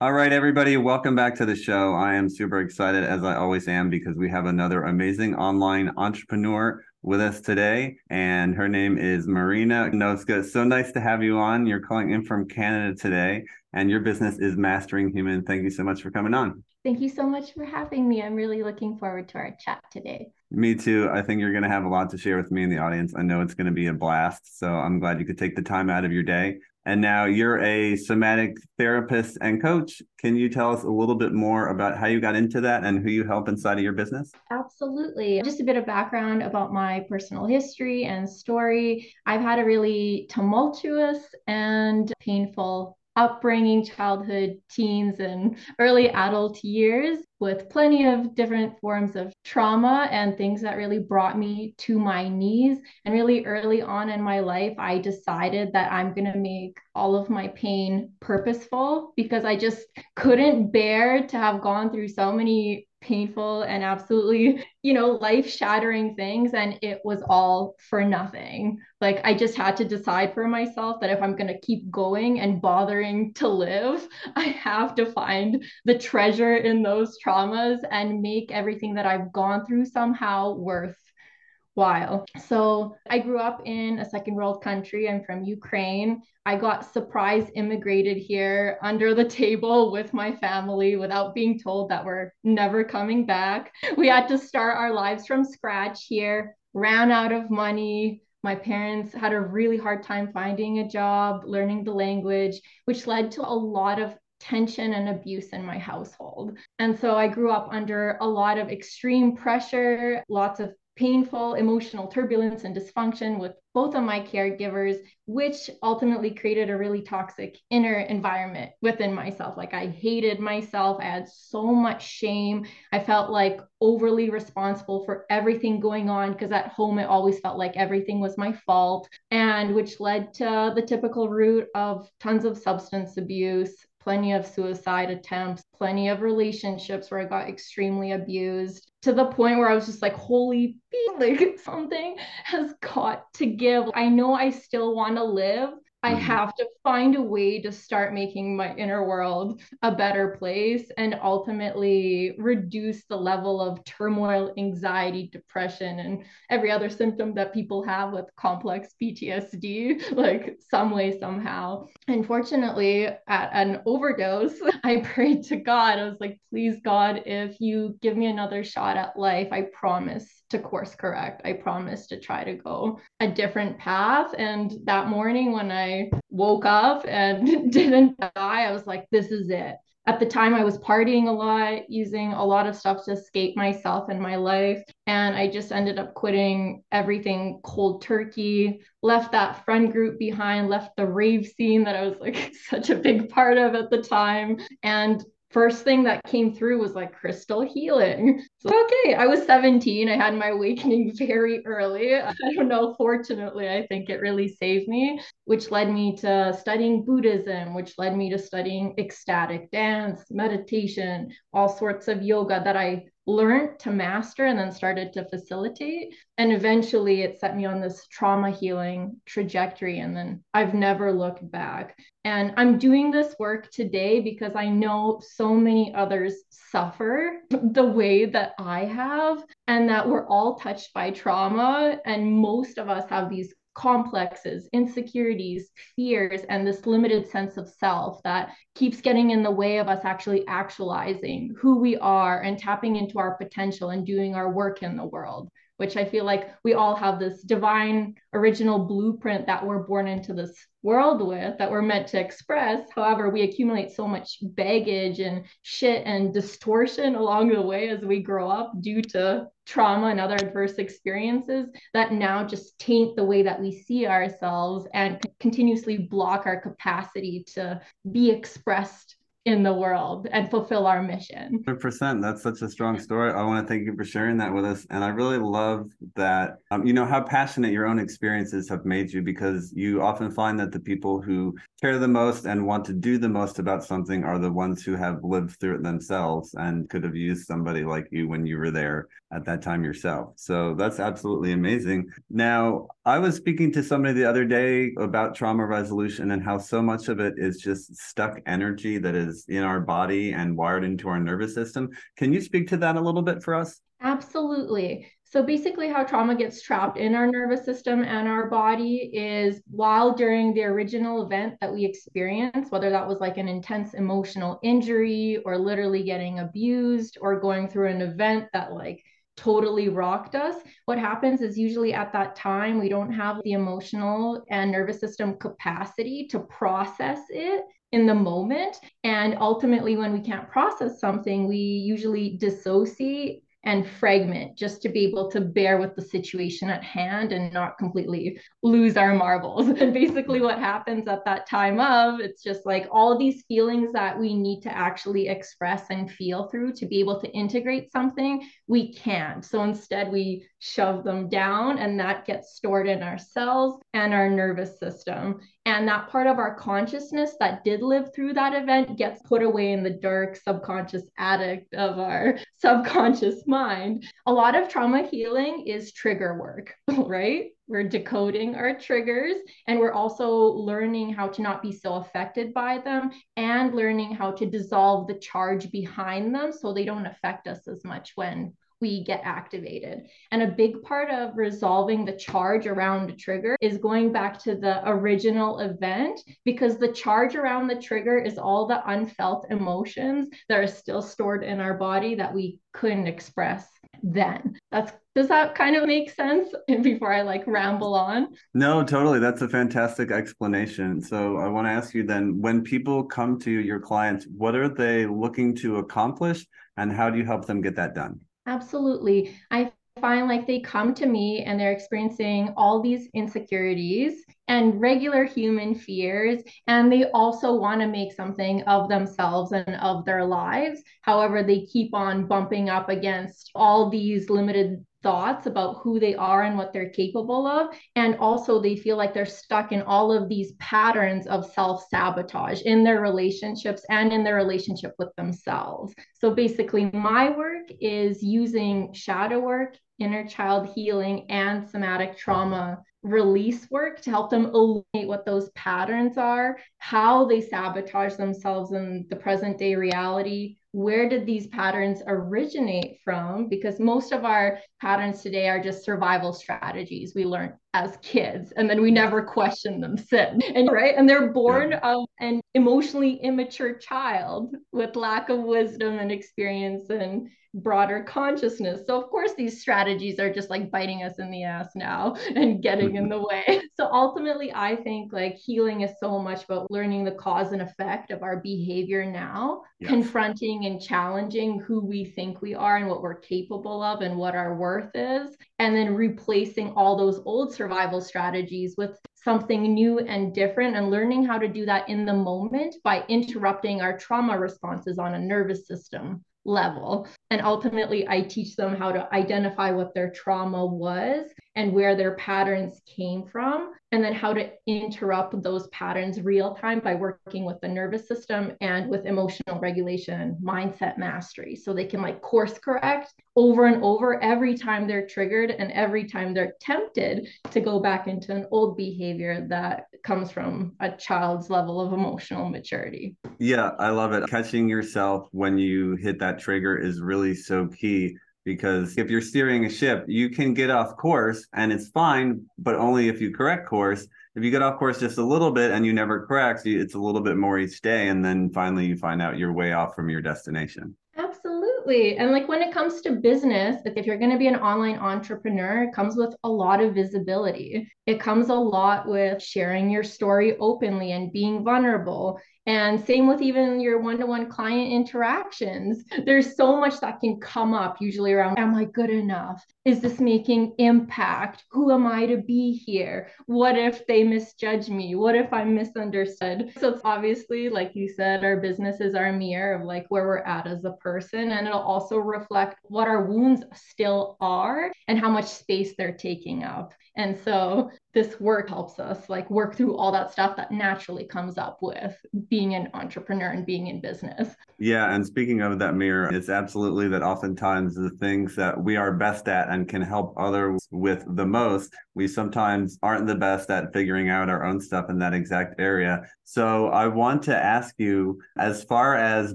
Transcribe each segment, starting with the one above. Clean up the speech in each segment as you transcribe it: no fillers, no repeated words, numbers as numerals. All right, everybody, welcome back to the show. I am super excited, as I always am, because we have another amazing online entrepreneur with us today, and her name is Maryna Ninovska. So nice to have you on. You're calling in from Canada today, and your business is Mastering Human. Thank you so much for coming on. Thank you so much for having me. I'm really looking forward to our chat today. Me too. I think you're going to have a lot to share with me and the audience. I know it's going to be a blast, so I'm glad you could take the time out of your day. And now you're a somatic therapist and coach. Can you tell us a little bit more about how you got into that and who you help inside of your business? Absolutely. Just a bit of background about my personal history and story. I've had a really tumultuous and painful upbringing, childhood, teens, and early adult years with plenty of different forms of trauma and things that really brought me to my knees. And really early on in my life, I decided that I'm going to make all of my pain purposeful because I just couldn't bear to have gone through so many painful and absolutely, life-shattering things. And it was all for nothing. Like, I just had to decide for myself that if I'm going to keep going and bothering to live, I have to find the treasure in those traumas and make everything that I've gone through somehow worthwhile. So I grew up in a second world country. I'm from Ukraine. I got surprise immigrated here under the table with my family without being told that we're never coming back. We had to start our lives from scratch here, ran out of money. My parents had a really hard time finding a job, learning the language, which led to a lot of tension and abuse in my household. And so I grew up under a lot of extreme pressure, lots of painful emotional turbulence and dysfunction with both of my caregivers, which ultimately created a really toxic inner environment within myself. Like, I hated myself. I had so much shame. I felt like overly responsible for everything going on because at home, it always felt like everything was my fault, and which led to the typical route of tons of substance abuse, plenty of suicide attempts, plenty of relationships where I got extremely abused to the point where I was just like, holy beep, like something has got to give. I know I still want to live. I have to find a way to start making my inner world a better place and ultimately reduce the level of turmoil, anxiety, depression, and every other symptom that people have with complex PTSD, like some way, somehow. And fortunately, at an overdose, I prayed to God. I was like, please, God, if you give me another shot at life, I promise to course correct. I promised to try to go a different path. And that morning when I woke up and didn't die, I was like, this is it. At the time, I was partying a lot, using a lot of stuff to escape myself and my life. And I just ended up quitting everything cold turkey, left that friend group behind, left the rave scene that I was like such a big part of at the time. And first thing that came through was like crystal healing. So, okay, I was 17. I had my awakening very early. I don't know. Fortunately, I think it really saved me, which led me to studying Buddhism, which led me to studying ecstatic dance, meditation, all sorts of yoga that I learned to master and then started to facilitate. And eventually it set me on this trauma healing trajectory. And then I've never looked back. And I'm doing this work today because I know so many others suffer the way that I have, and that we're all touched by trauma. And most of us have these complexes, insecurities, fears, and this limited sense of self that keeps getting in the way of us actually actualizing who we are and tapping into our potential and doing our work in the world. which I feel like we all have this divine original blueprint that we're born into this world with, that we're meant to express. However, we accumulate so much baggage and shit and distortion along the way as we grow up due to trauma and other adverse experiences that now just taint the way that we see ourselves and continuously block our capacity to be expressed in the world and fulfill our mission. 100%. That's such a strong story. I want to thank you for sharing that with us. And I really love that, you know, how passionate your own experiences have made you, because you often find that the people who care the most and want to do the most about something are the ones who have lived through it themselves and could have used somebody like you when you were there at that time yourself. So that's absolutely amazing. Now, I was speaking to somebody the other day about trauma resolution and how so much of it is just stuck energy that is in our body and wired into our nervous system. Can you speak to that a little bit for us? Absolutely. So basically how trauma gets trapped in our nervous system and our body is while during the original event that we experience, whether that was like an intense emotional injury or literally getting abused or going through an event that like totally rocked us. What happens is usually at that time, we don't have the emotional and nervous system capacity to process it in the moment. And ultimately, when we can't process something, we usually dissociate and fragment just to be able to bear with the situation at hand and not completely lose our marbles. And basically what happens at that time of, it's just like all these feelings that we need to actually express and feel through to be able to integrate something, we can't. So instead we shove them down and that gets stored in our cells and our nervous system. And that part of our consciousness that did live through that event gets put away in the dark subconscious attic of our subconscious mind. A lot of trauma healing is trigger work, right? We're decoding our triggers and we're also learning how to not be so affected by them and learning how to dissolve the charge behind them so they don't affect us as much when we get activated. And a big part of resolving the charge around a trigger is going back to the original event, because the charge around the trigger is all the unfelt emotions that are still stored in our body that we couldn't express then. Does that kind of make sense before I like ramble on? No, totally. That's a fantastic explanation. So I want to ask you then, when people come to your clients, what are they looking to accomplish and how do you help them get that done? Absolutely. I find like they come to me and they're experiencing all these insecurities and regular human fears, and they also want to make something of themselves and of their lives. However, they keep on bumping up against all these limited thoughts about who they are and what they're capable of. And also they feel like they're stuck in all of these patterns of self-sabotage in their relationships and in their relationship with themselves. So basically my work is using shadow work, inner child healing, and somatic trauma release work to help them illuminate what those patterns are, how they sabotage themselves in the present day reality. Where did these patterns originate from? Because most of our patterns today are just survival strategies we learned as kids, and then we never question them since. And they're born of an emotionally immature child with lack of wisdom and experience and broader consciousness. So of course, these strategies are just like biting us in the ass now and getting in the way. So ultimately, I think like healing is so much about learning the cause and effect of our behavior now, confronting and challenging who we think we are and what we're capable of and what our worth is, and then replacing all those old survival strategies with something new and different, and learning how to do that in the moment by interrupting our trauma responses on a nervous system level. And ultimately, I teach them how to identify what their trauma was and where their patterns came from, and then how to interrupt those patterns real time by working with the nervous system and with emotional regulation, mindset mastery. So they can like course correct over and over every time they're triggered and every time they're tempted to go back into an old behavior that comes from a child's level of emotional maturity. Yeah, I love it. Catching yourself when you hit that trigger is really so key, because if you're steering a ship, you can get off course and it's fine, but only if you correct course. If you get off course just a little bit and you never correct, it's a little bit more each day. And then finally you find out you're way off from your destination. Absolutely. Absolutely. And like when it comes to business, like if you're going to be an online entrepreneur, it comes with a lot of visibility. It comes a lot with sharing your story openly and being vulnerable. And same with even your one-to-one client interactions. There's so much that can come up usually around, am I good enough? Is this making impact? Who am I to be here? What if they misjudge me? What if I'm misunderstood? So it's obviously, like you said, our businesses are a mirror of like where we're at as a person. And it'll also reflect what our wounds still are and how much space they're taking up. And so this work helps us like work through all that stuff that naturally comes up with being an entrepreneur and being in business. Yeah. And speaking of that mirror, it's absolutely that oftentimes the things that we are best at and can help others with the most, we sometimes aren't the best at figuring out our own stuff in that exact area. So I want to ask you, as far as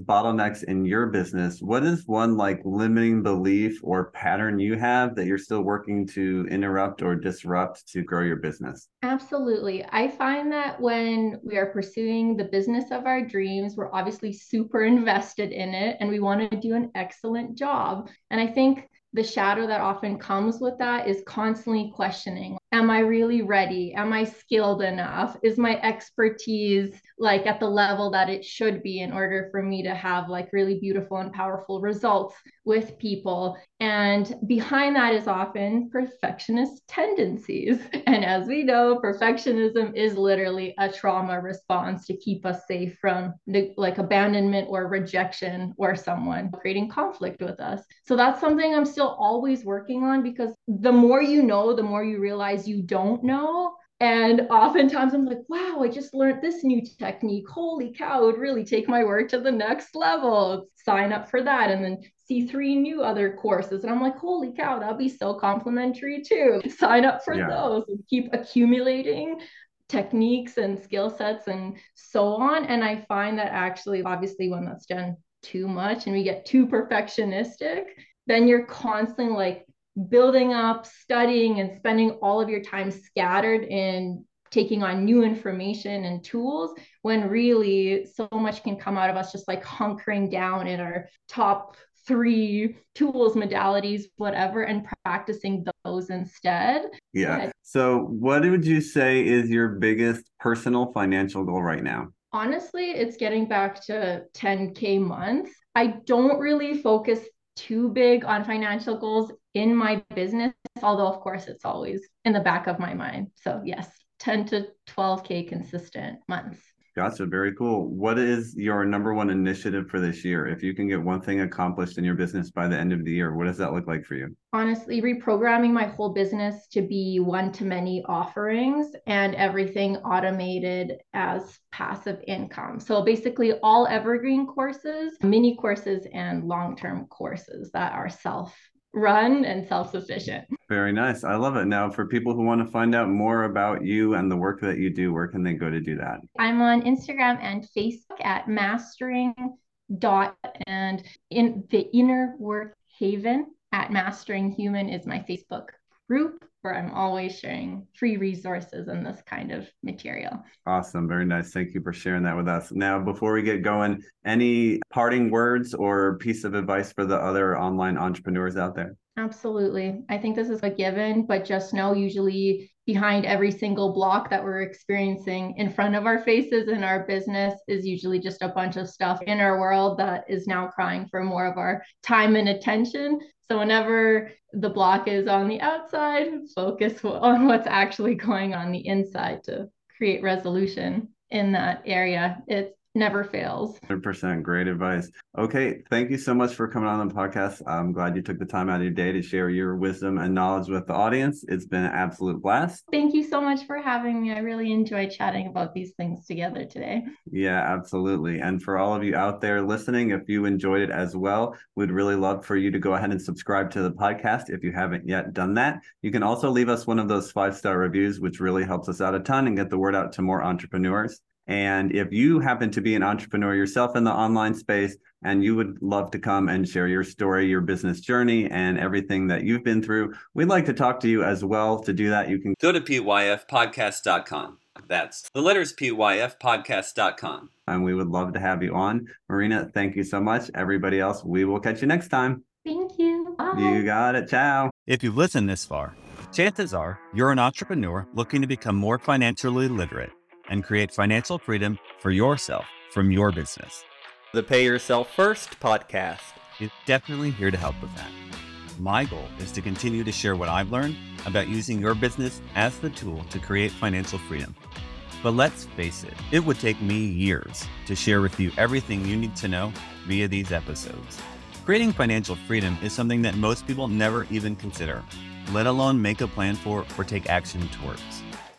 bottlenecks in your business, what is one like limiting belief or pattern you have that you're still working to interrupt or disrupt to grow your business? Absolutely. I find that when we are pursuing the business of our dreams, we're obviously super invested in it and we want to do an excellent job. And I think the shadow that often comes with that is constantly questioning, am I really ready? Am I skilled enough? Is my expertise like at the level that it should be in order for me to have like really beautiful and powerful results with people? And behind that is often perfectionist tendencies. And as we know, perfectionism is literally a trauma response to keep us safe from like abandonment or rejection or someone creating conflict with us. So that's something I'm still always working on, because the more you know, the more you realize you don't know. And oftentimes I'm like, wow, I just learned this new technique. Holy cow, it would really take my work to the next level. Sign up for that. And then see 3 new other courses. And I'm like, holy cow, that'll be so complimentary too. Sign up for those and keep accumulating techniques and skill sets and so on. And I find that actually, obviously, when that's done too much and we get too perfectionistic, then you're constantly like building up, studying, and spending all of your time scattered in taking on new information and tools, when really so much can come out of us just like hunkering down in our top 3 tools, modalities, whatever, and practicing those instead. Yeah. So what would you say is your biggest personal financial goal right now? Honestly, it's getting back to 10K months. I don't really focus too big on financial goals in my business, although of course it's always in the back of my mind. So yes, 10 to 12K consistent months. Gotcha. Very cool. What is your number one initiative for this year? If you can get one thing accomplished in your business by the end of the year, what does that look like for you? Honestly, reprogramming my whole business to be one-to-many offerings and everything automated as passive income. So basically all evergreen courses, mini courses, and long-term courses that are self-run and self-sufficient. Very nice. I love it. Now, for people who want to find out more about you and the work that you do, where can they go to do that? I'm on Instagram and Facebook at mastering. And in the inner work haven at Mastering Human is my Facebook group, where I'm always sharing free resources and this kind of material. Awesome. Very nice. Thank you for sharing that with us. Now, before we get going, any parting words or piece of advice for the other online entrepreneurs out there? Absolutely. I think this is a given, but just know usually behind every single block that we're experiencing in front of our faces in our business is usually just a bunch of stuff in our world that is now crying for more of our time and attention. So whenever the block is on the outside, focus on what's actually going on the inside to create resolution in that area. It never fails. 100%. Great advice. Okay. Thank you so much for coming on the podcast. I'm glad you took the time out of your day to share your wisdom and knowledge with the audience. It's been an absolute blast. Thank you so much for having me. I really enjoyed chatting about these things together today. Yeah, absolutely. And for all of you out there listening, if you enjoyed it as well, we'd really love for you to go ahead and subscribe to the podcast if you haven't yet done that. You can also leave us one of those 5-star reviews, which really helps us out a ton and get the word out to more entrepreneurs. And if you happen to be an entrepreneur yourself in the online space, and you would love to come and share your story, your business journey, and everything that you've been through, we'd like to talk to you as well. To do that, you can go to PYFpodcast.com. That's the letters PYFpodcast.com. And we would love to have you on. Maryna, thank you so much. Everybody else, we will catch you next time. Thank you. Bye. You got it. Ciao. If you've listened this far, chances are you're an entrepreneur looking to become more financially literate and create financial freedom for yourself from your business. The Pay Yourself First podcast is definitely here to help with that. My goal is to continue to share what I've learned about using your business as the tool to create financial freedom. But let's face it, it would take me years to share with you everything you need to know via these episodes. Creating financial freedom is something that most people never even consider, let alone make a plan for or take action towards.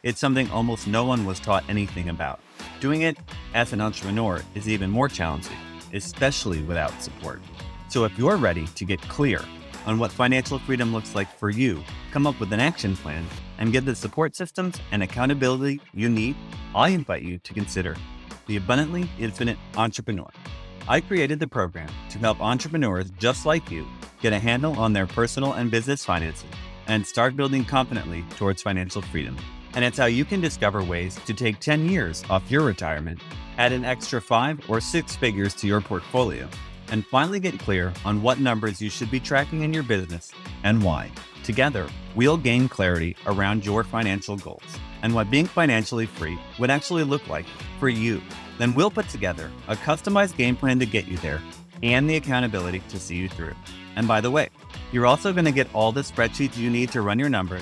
It's something almost no one was taught anything about. Doing it as an entrepreneur is even more challenging, especially without support. So if you're ready to get clear on what financial freedom looks like for you, come up with an action plan, and get the support systems and accountability you need, I invite you to consider the Abundantly Infinite Entrepreneur. I created the program to help entrepreneurs just like you get a handle on their personal and business finances and start building confidently towards financial freedom. And it's how you can discover ways to take 10 years off your retirement, add an extra 5 or 6 figures to your portfolio, and finally get clear on what numbers you should be tracking in your business and why. Together, we'll gain clarity around your financial goals and what being financially free would actually look like for you. Then we'll put together a customized game plan to get you there and the accountability to see you through. And by the way, you're also going to get all the spreadsheets you need to run your numbers,